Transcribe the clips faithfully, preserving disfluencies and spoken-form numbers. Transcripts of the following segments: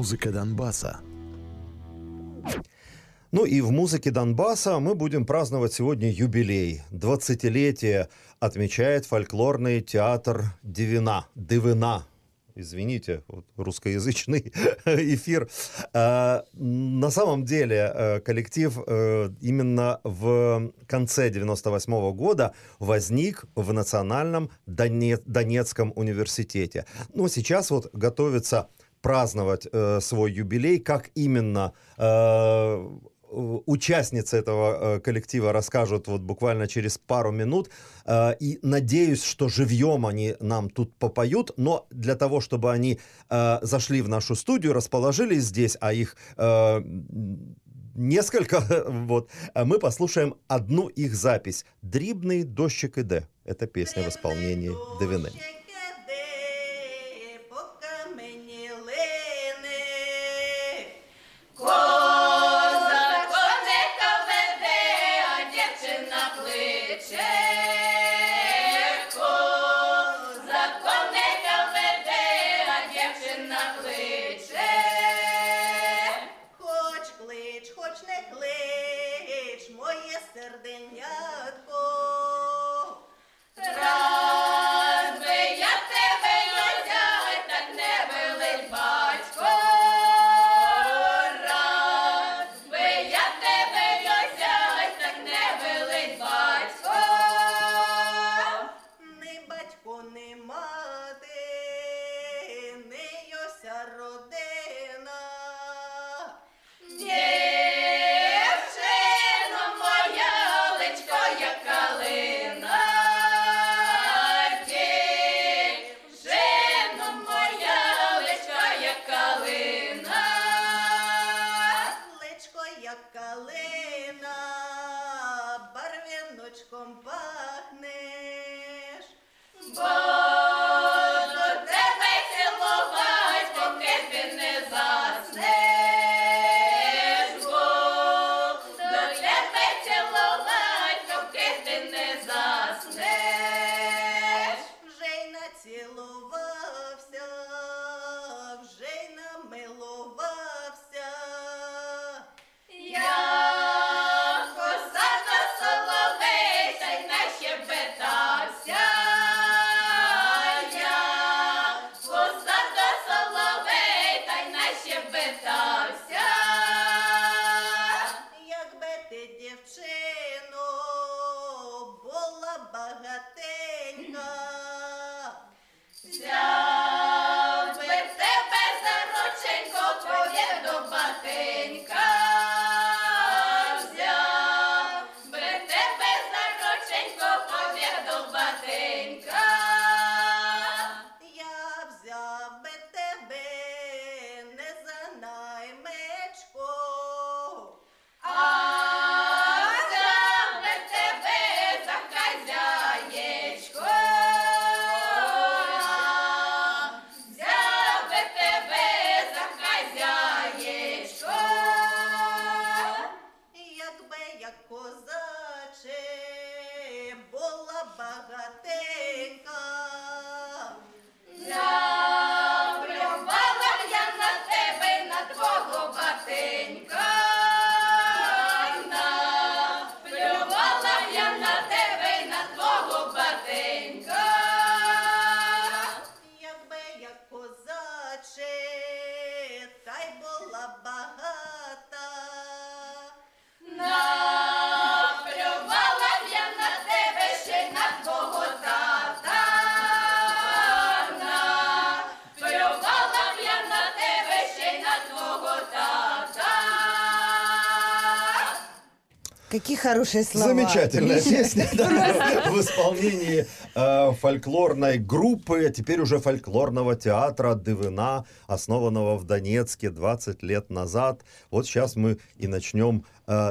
Музыка Донбасса. Ну и в «Музыке Донбасса» мы будем праздновать сегодня юбилей. двадцатилетие отмечает фольклорный театр «Дивина». «Дивина». Извините, русскоязычный эфир. На самом деле коллектив именно в конце девяносто восьмого года возник в Национальном Донецком университете. Но сейчас вот готовится праздновать свой юбилей. Как именно участницы этого коллектива расскажут вот буквально через пару минут. И надеюсь, что живьем они нам тут попоют. Но для того, чтобы они зашли в нашу студию, расположились здесь, а их несколько, вот, мы послушаем одну их запись. «Дрібний дощик іде». Это песня в исполнении Дивини. Какие хорошие слова. Замечательная песня, да, в исполнении э, фольклорной группы, а теперь уже фольклорного театра «Дивина», основанного в Донецке двадцать лет назад. Вот сейчас мы и начнем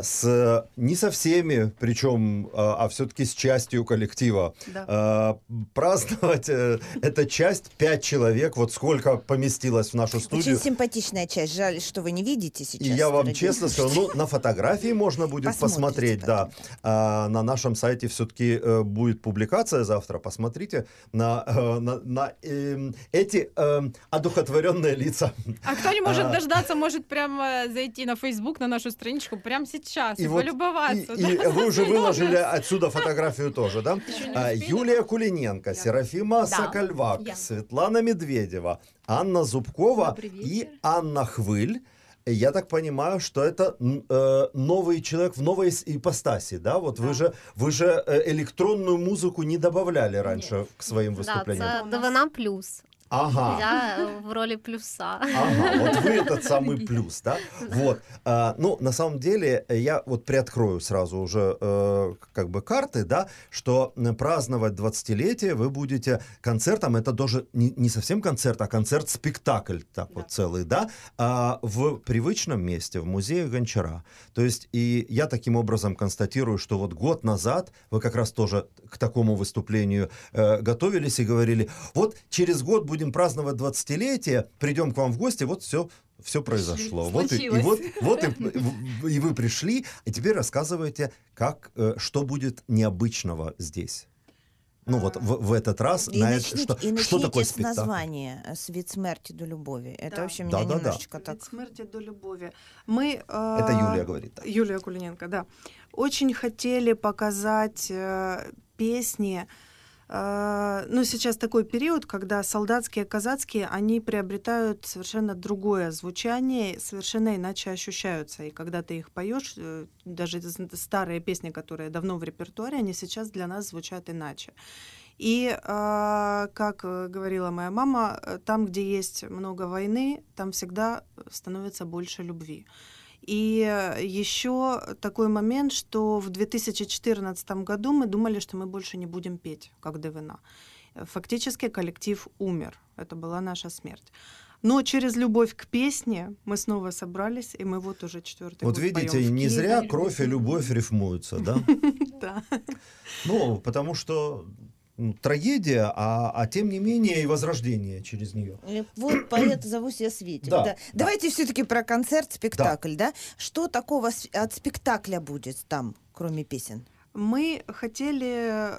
с не со всеми, причем, а все-таки с частью коллектива. Да. Праздновать эта часть, пять человек, вот сколько поместилось в нашу студию. Очень симпатичная часть, жаль, что вы не видите сейчас. И я вам честно скажу, ну, на фотографии можно будет посмотреть, да. А на нашем сайте все-таки будет публикация завтра, посмотрите на, на, на э, эти э, одухотворенные лица. А кто не может дождаться, может прямо зайти на Facebook, на нашу страничку, прямо сейчас, и, и вот, полюбоваться. И, да? и вы уже выложили отсюда фотографию тоже, да? Юлия Кулиненко, Серафима да. Сокольвак, Я. Светлана Медведева, Анна Зубкова и Анна Хвиль. Я так понимаю, что это э, новый человек в новой ипостаси, да? Вот да. Вы же, вы же электронную музыку не добавляли раньше Нет. к своим выступлениям. Да, это «Вона плюс». Ага. Я в роли плюса. Ага, вот вы этот самый плюс, да? Вот. А, ну, на самом деле, я вот приоткрою сразу уже э, как бы карты, да, что праздновать двадцатилетие вы будете концертом, это даже не, не совсем концерт, а концерт-спектакль, так да. вот целый, да, а в привычном месте, в музее Гончара. То есть, и я таким образом констатирую, что вот год назад вы как раз тоже к такому выступлению э, готовились и говорили, вот через год будет будем праздновать двадцатилетие, придем к вам в гости, вот все, все произошло. Вот и, и, вот, вот и, и вы пришли, и теперь рассказываете, как, что будет необычного здесь. Ну вот в, в этот раз, и на начните, это, что, и что такое спектакль? И начните с названия, с «Від смерти до любови». Это да. вообще да, меня да, немножечко да. так... «Від смерти до любови». Мы, э, это Юлия говорит. Так. Юлия Кулиненко, да. Очень хотели показать э, песни. Ну, сейчас такой период, когда солдатские, казацкие, они приобретают совершенно другое звучание, совершенно иначе ощущаются. И когда ты их поешь, даже старые песни, которые давно в репертуаре, они сейчас для нас звучат иначе. И, как говорила моя мама, там, где есть много войны, там всегда становится больше любви. И еще такой момент, что в две тысячи четырнадцатом году мы думали, что мы больше не будем петь, как Дивина. Фактически коллектив умер. Это была наша смерть. Но через любовь к песне мы снова собрались, и мы вот уже четвертый год поем. Вот видите, не зря кровь и любовь рифмуются, да? Да. Ну, потому что... трагедия, а, а тем не менее и возрождение через нее. Вот поэт зову себя Светик. Да, да. Давайте да. все-таки про концерт-спектакль. Да. Да? Что такого от спектакля будет там, кроме песен? Мы хотели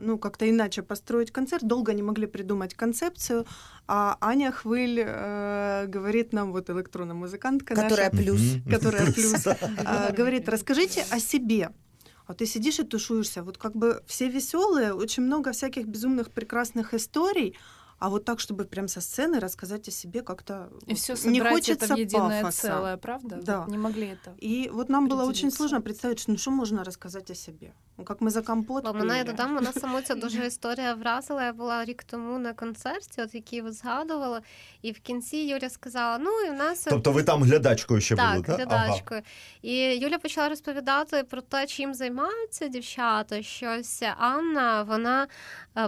ну, как-то иначе построить концерт, долго не могли придумать концепцию, а Аня Хвиль э, говорит нам, вот электронная музыкантка которая наша, плюс, которая плюс, говорит, расскажите о себе. А ты сидишь и тушуешься. Вот как бы все веселые, очень много всяких безумных прекрасных историй, а вот так, чтобы прям со сцены рассказать о себе как-то... И вот все собрать это в единое пафоса. Целое, правда? Да. Вот не могли это... И вот нам было очень сложно представить, ну что можно рассказать о себе. Ну, как ми за компот пили. Мене, я додам, мене саме ця дуже історія вразила. Я була рік тому на концерті, от який ви згадували, і в кінці Юля сказала, ну і в нас... Тобто ви там глядачкою ще були, так? Так, глядачкою. Ага. І Юля почала розповідати про те, чим займаються дівчата, щось. Анна, вона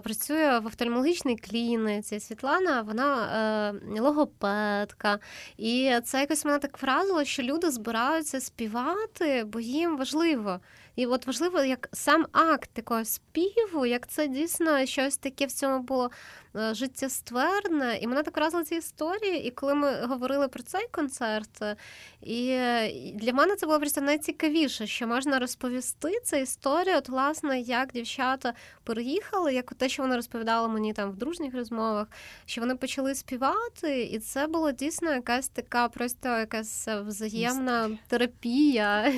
працює в офтальмологічній клініці, Світлана, вона е, логопедка. І це якось мене так вразило, що люди збираються співати, бо їм важливо. І от важливо, як сам акт такого співу, як це дійсно щось таке в цьому було життєстверне. І мене так вразила ця історія, і коли ми говорили про цей концерт, і для мене це було просто найцікавіше, що можна розповісти цю історію, от, власне, як дівчата переїхали, як те, що вони розповідали мені там в дружніх розмовах, що вони почали співати, і це була дійсно якась така просто якась взаємна терапія.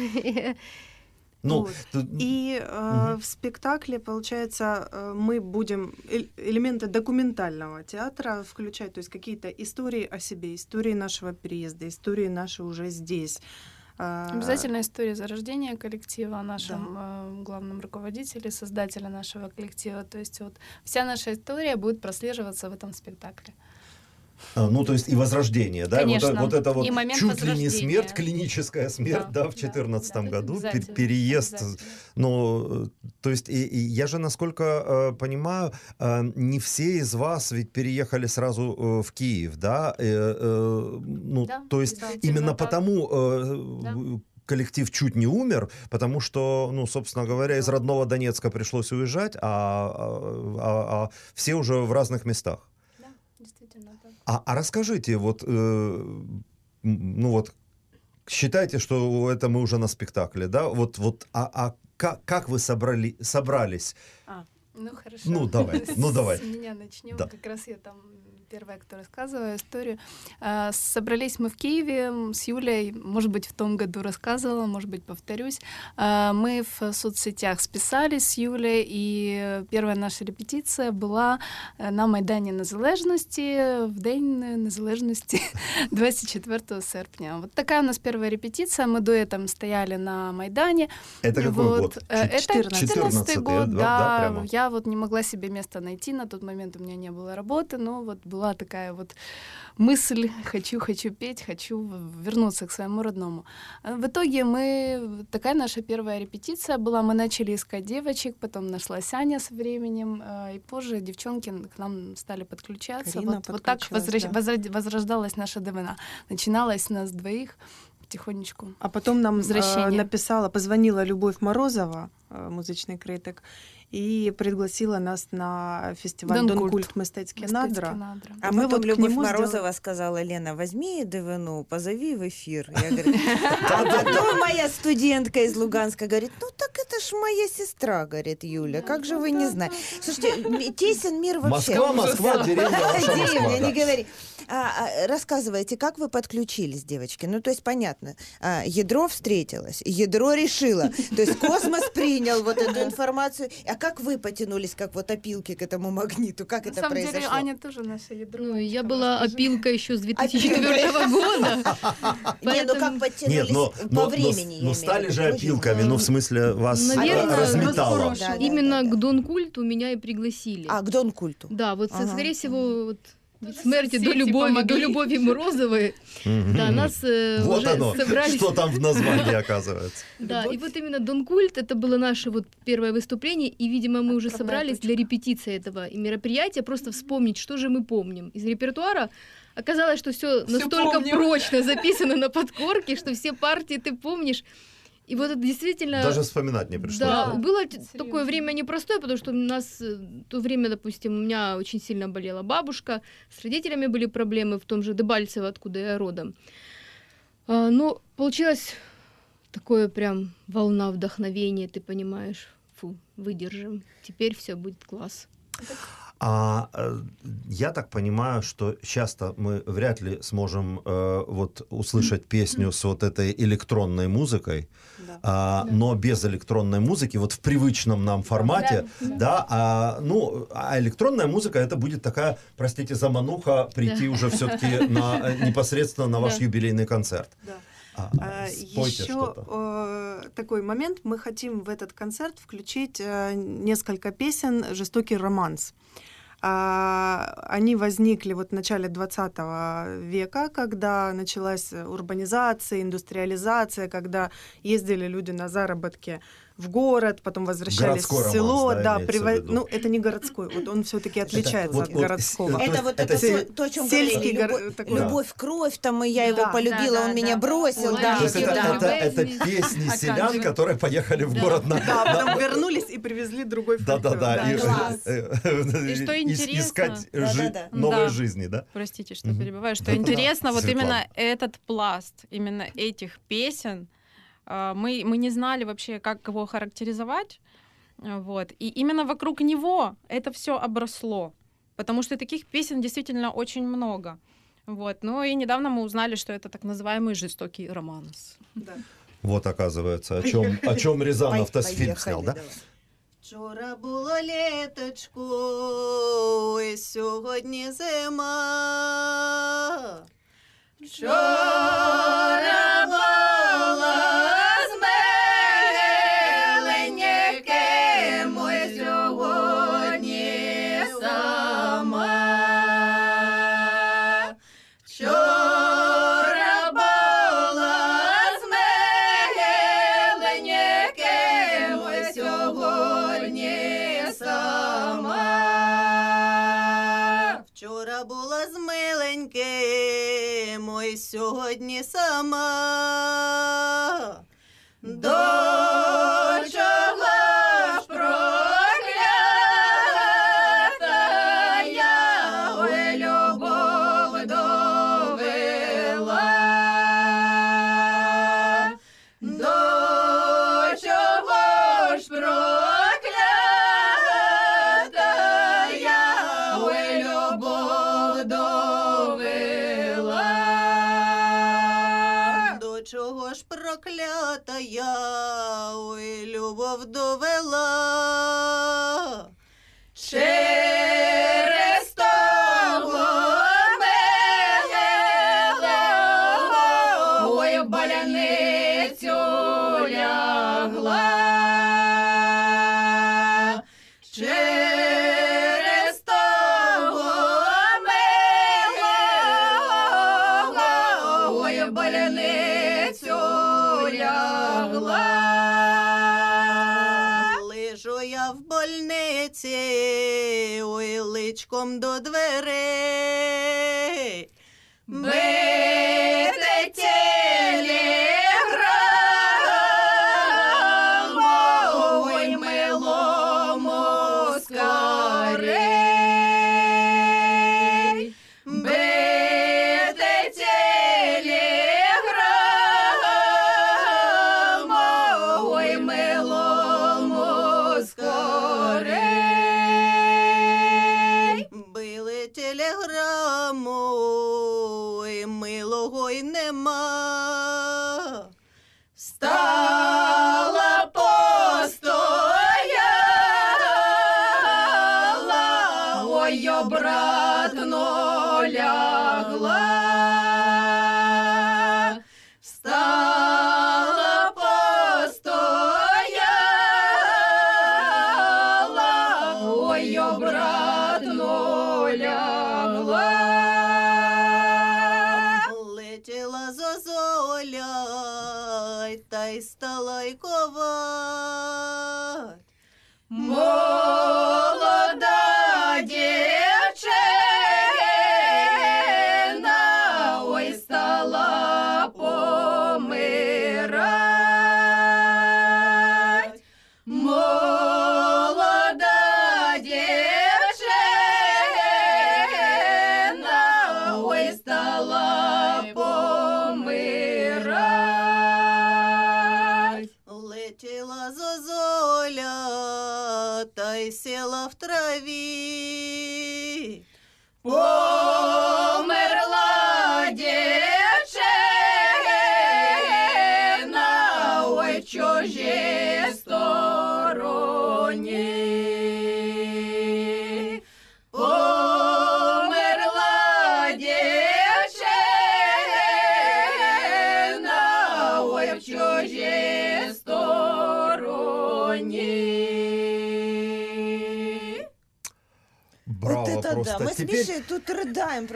Ну, вот. Тут... И э, угу. в спектакле, получается, мы будем элементы документального театра включать, то есть какие-то истории о себе, истории нашего переезда, истории наши уже здесь. Обязательно история зарождения коллектива, о нашем да. главном руководителе, создателе нашего коллектива. То есть вот вся наша история будет прослеживаться в этом спектакле. Ну, то есть и возрождение, да? Конечно. Вот, вот это вот чуть ли не смерть, клиническая смерть, да, да в две тысячи четырнадцатом да, году, переезд. Ну, то есть и, и я же, насколько э, понимаю, э, не все из вас ведь переехали сразу э, в Киев, да? Э, э, ну, да, то есть да, именно потому... Э, да. коллектив чуть не умер, потому что, ну, собственно говоря, из родного Донецка пришлось уезжать, а, а, а, а все уже в разных местах. Да, действительно. Да. А, а расскажите, вот, э, ну вот, считайте, что это мы уже на спектакле, да? Вот, вот, а, а как, как вы собрали, собрались? А, ну, хорошо. Ну, давай, ну, давай. С меня начнем, да. Как раз я там... Первая, кто рассказывала историю. Собрались мы в Киеве с Юлей, может быть, в том году рассказывала, может быть, повторюсь. Мы в соцсетях списались с Юлей, и первая наша репетиция была на Майдані Незалежності, в День Незалежності двадцять четвертого серпня. Вот такая у нас первая репетиция. Мы дуэтом стояли на Майдане. Это какой вот. год? четырнадцатый год, да. да я вот не могла себе места найти, на тот момент у меня не было работы, но вот была Была такая вот мысль, хочу, хочу петь, хочу вернуться к своему родному. В итоге мы, такая наша первая репетиция была, мы начали искать девочек, потом нашлась Аня со временем, и позже девчонки к нам стали подключаться. Вот, вот так возра... да. возрождалась наша Дивина. Начиналась с нас двоих потихонечку. А потом нам э, написала, позвонила Любовь Морозова, музичный критик, и пригласила нас на фестиваль «Дон-культт» «Мистецьки Надра». Надра. А, а мы вот Любовь Морозова сделали... сказала, Лена, возьми Дивину, позови в эфир. Я говорю, а моя студентка из Луганска говорит, ну так это ж моя сестра, говорит Юля, как же вы не знаете. Слушайте, тесен мир вообще. Москва, Москва, деревня, не говори. Рассказывайте, как вы подключились, девочки? Ну то есть понятно, ядро встретилось, ядро решило, то есть космос принял вот эту информацию. Как вы потянулись, как вот опилки к этому магниту? Как это произошло? На самом деле, Аня тоже наше ядро. Ну, я была опилка еще с две тысячи четвёртого года. Не, ну как подтянулись по времени? Ну, стали же опилками, ну, в смысле, вас разметало. Именно к Дон-культу меня и пригласили. А, к Дон-культу. Да, вот, скорее всего... От смерти до любови, до Любови Морозовой. Да, нас э, вот уже оно, собрались... что там в названии оказывается. Да, Любовь. И вот именно Дон-культт, это было наше вот первое выступление, и, видимо, мы уже Отправная собрались точка. Для репетиции этого мероприятия, просто вспомнить, что же мы помним из репертуара. Оказалось, что все настолько помню. Прочно записано на подкорке, что все партии ты помнишь. И вот это действительно... Даже вспоминать не пришлось. Да, было Серьезно. Такое время непростое, потому что у нас то время, допустим, у меня очень сильно болела бабушка, с родителями были проблемы в том же Дебальцево, откуда я родом. Но получилось такое прям волна вдохновения, ты понимаешь, фу, выдержим, теперь все будет класс. А я так понимаю, что часто мы вряд ли сможем э, вот услышать песню с вот этой электронной музыкой, да. А, да. но без электронной музыки, вот в привычном нам формате, да, да. да а, ну, а электронная музыка это будет такая, простите, замануха прийти да. уже все-таки на, непосредственно на ваш да. юбилейный концерт. Да. А, еще э, такой момент. Мы хотим в этот концерт включить э, несколько песен «Жестокий романс». А, они возникли вот в начале двадцатого века, когда началась урбанизация, индустриализация, когда ездили люди на заработки в город, потом возвращались в село. Романс, да, да, прив... Ну, это не городской, вот он все-таки отличается это, от вот, городского. Это, это вот это се... то, о чем сельский говорили. Любовь, гор... любовь да. кровь, там, и я да, его полюбила, да, он да, меня да. бросил. Да. Да. Это, да. это, это песни селян, которые поехали в да. город. На... Да, потом вернулись и привезли другой фольклор. Да, да, да. И, и, и что интересно... Искать да, жи... да, да. новой да. жизни, да? Простите, что угу. перебиваю. Что да, интересно, да. вот Светлана. Именно этот пласт, именно этих песен, Мы, мы не знали вообще, как его характеризовать, вот. И именно вокруг него это все обросло, потому что таких песен действительно очень много. Вот. Ну и недавно мы узнали, что это так называемый жестокий романс. Да. Вот оказывается, о чем, о чем Рязанов-то фильм снял, да? Вчора було літочко, і сьогодні зима. Вчора була з мене кимось, сьогодні сама. Вчора була з мене кимось, сьогодні сама. Вчора була з миленьким, сьогодні сама.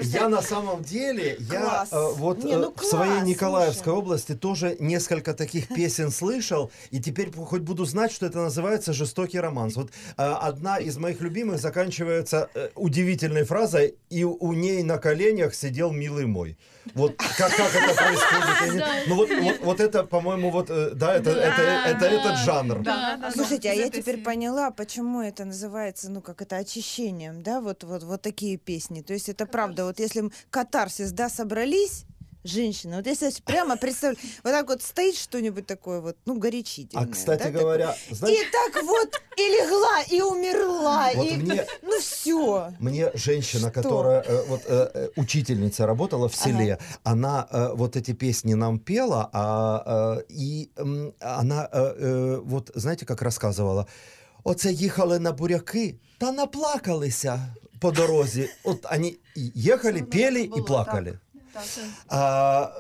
Я на самом деле, я э, вот не, ну, класс, в своей Николаевской слушай. области тоже несколько таких песен слышал, и теперь хоть буду знать, что это называется жестокий романс. Вот э, одна из моих любимых заканчивается э, удивительной фразой: «И у ней на коленях сидел милый мой». Вот как, как это происходит? Да. Ну вот, вот, вот это, по-моему, вот, да, это, да, это, да, это, это да, этот жанр. Да, да, слушайте, да, а я теперь сильно поняла, почему это называется, ну как это, очищением, да, вот, вот, вот такие песни. То есть это правда, вот если катарсис, да, собрались женщины, вот если прямо представляю, вот так вот стоит что-нибудь такое вот, ну, горячительное. А, кстати, да, говоря, знаешь, и так вот и легла, и умерла, вот и... Мне, ну, все. Мне женщина, что? которая э, вот э, учительница работала в селе, ага. она э, вот эти песни нам пела, а, э, и э, она э, вот, знаете, как рассказывала, оце їхали на буряки, та наплакалися по дорозі. От они ехали, пели и плакали. А,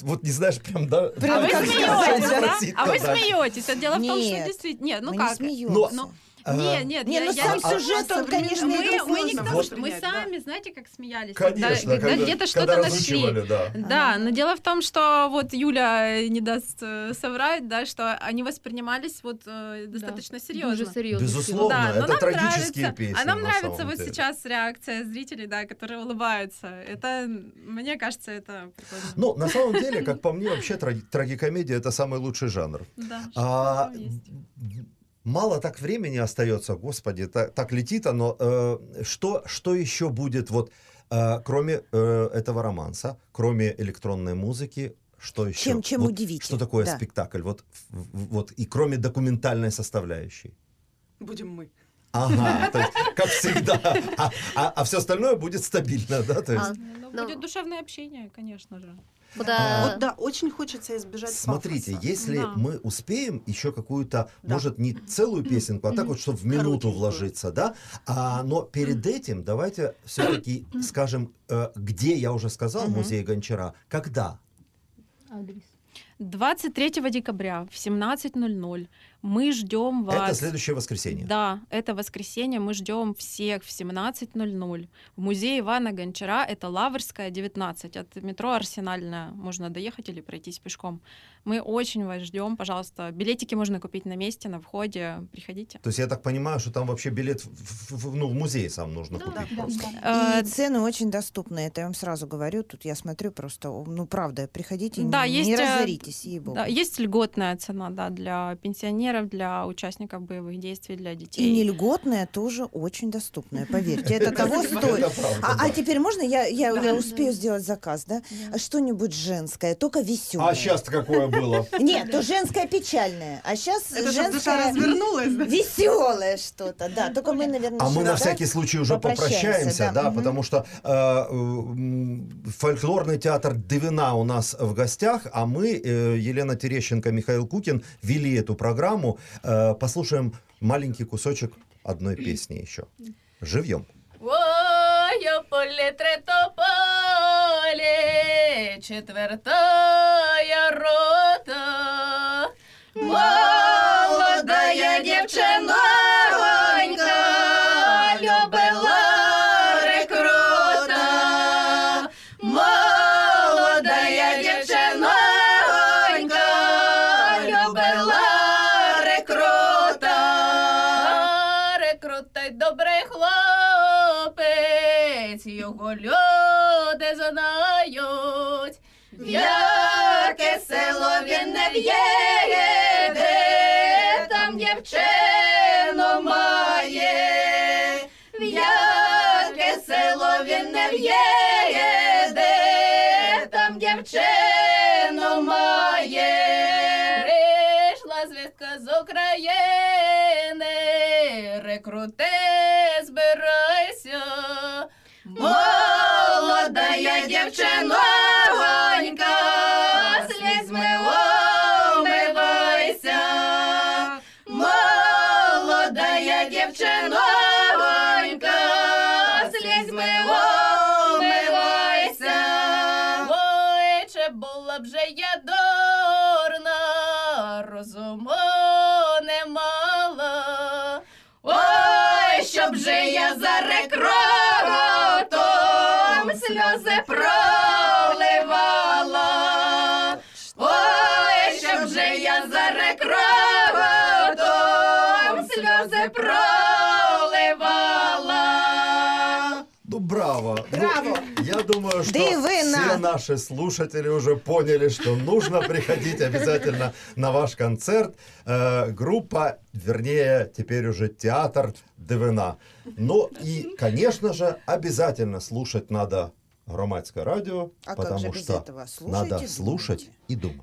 вот не знаешь, прям, да? Прям а, вы смеетесь, да? а вы смеетесь, а дело в том, что действительно... Нет, ну как? Не ну, Нет, нет, не, я, ну, я сам не сюжет, он, конечно, мы, мы, не тому, вот. мы сами, знаете, как смеялись, конечно, когда, когда где-то что-то нашли. Да. да, но дело в том, что вот Юля не даст соврать, да, что они воспринимались вот э, достаточно да. серьезно. серьезно. Безусловно, да, это трагические нравится, песни. А нам нравится вот деле. сейчас реакция зрителей, да, которые улыбаются. Это, мне кажется, это прикольно. Ну, на самом деле, как по мне, вообще трагикомедия — это самый лучший жанр. Да, мало так времени остается, господи, так, так летит оно. Э, что, что еще будет, вот, э, кроме э, этого романса, кроме электронной музыки, что еще? Чем, чем вот, удивить? Что такое да. спектакль? Вот, вот, и кроме документальной составляющей. Будем мы. Ага, то есть, как всегда. А, а, а все остальное будет стабильно, да? То есть... а, ну, ну, будет душевное общение, конечно же. Куда... А, вот, да, очень хочется избежать смотрите, пафоса. Если да. мы успеем еще какую-то, да. может, не целую песенку, а так вот, чтобы в минуту вложиться, да? А, но перед этим давайте все-таки скажем, где, я уже сказал, музей Гончара, когда? Адрес. двадцать третьего декабря в семнадцать ноль ноль мы ждем вас. Это следующее воскресенье. Да, это воскресенье. Мы ждем всех в семнадцать ноль ноль. В музее Ивана Гончара, это Лаврская, девятнадцать. От метро Арсенальная можно доехать или пройтись пешком. Мы очень вас ждем, пожалуйста. Билетики можно купить на месте, на входе. Приходите. То есть я так понимаю, что там вообще билет в, в, ну, в музее сам нужно ну, купить. Да, да. И цены очень доступны. Это я вам сразу говорю. Тут я смотрю просто, ну правда, приходите, да, не, есть, не разоритесь. Да, есть льготная цена, да, для пенсионеров, для участников боевых действий, для детей. И не льготная тоже очень доступная, поверьте, это того стоит. А теперь можно я успею сделать заказ, да? Что-нибудь женское, только веселое. А сейчас-то какое было? Нет, то женское печальное, а сейчас женское веселое что-то, да. Только мы, наверное, а мы на всякий случай уже попрощаемся, да, потому что фольклорный театр «Дивина» у нас в гостях, а мы Елена Терещенко, Михаил Кукин вели эту программу. Послушаем маленький кусочек одной песни еще. Живьем. Ой, поле, трето поле, четвертая рота, молодая девчонка любила рекрута, молодая девчонка добрий хлопець, його люди знають, в яке село він не в'їде, там дівчину має, в яке село він не в'їде, там дівчину має, прийшла звістка з України, рекрути. Молодая девчонка, слізьми умивайся. Молодая девчонка, слізьми умивайся. Ой, чи була б же я дурна, розуму не мала. Ой, щоб же я за рекрутом сльози проливала. Ой, щоб же я за рекрутом сльози проливала. Ну, браво! Браво! Я думаю, что Дивина. Все наши слушатели уже поняли, что нужно приходить обязательно на ваш концерт. Э, группа, вернее, теперь уже театр «Дивина». Ну и, конечно же, обязательно слушать надо Громадське радио, а потому что надо слушать и думать.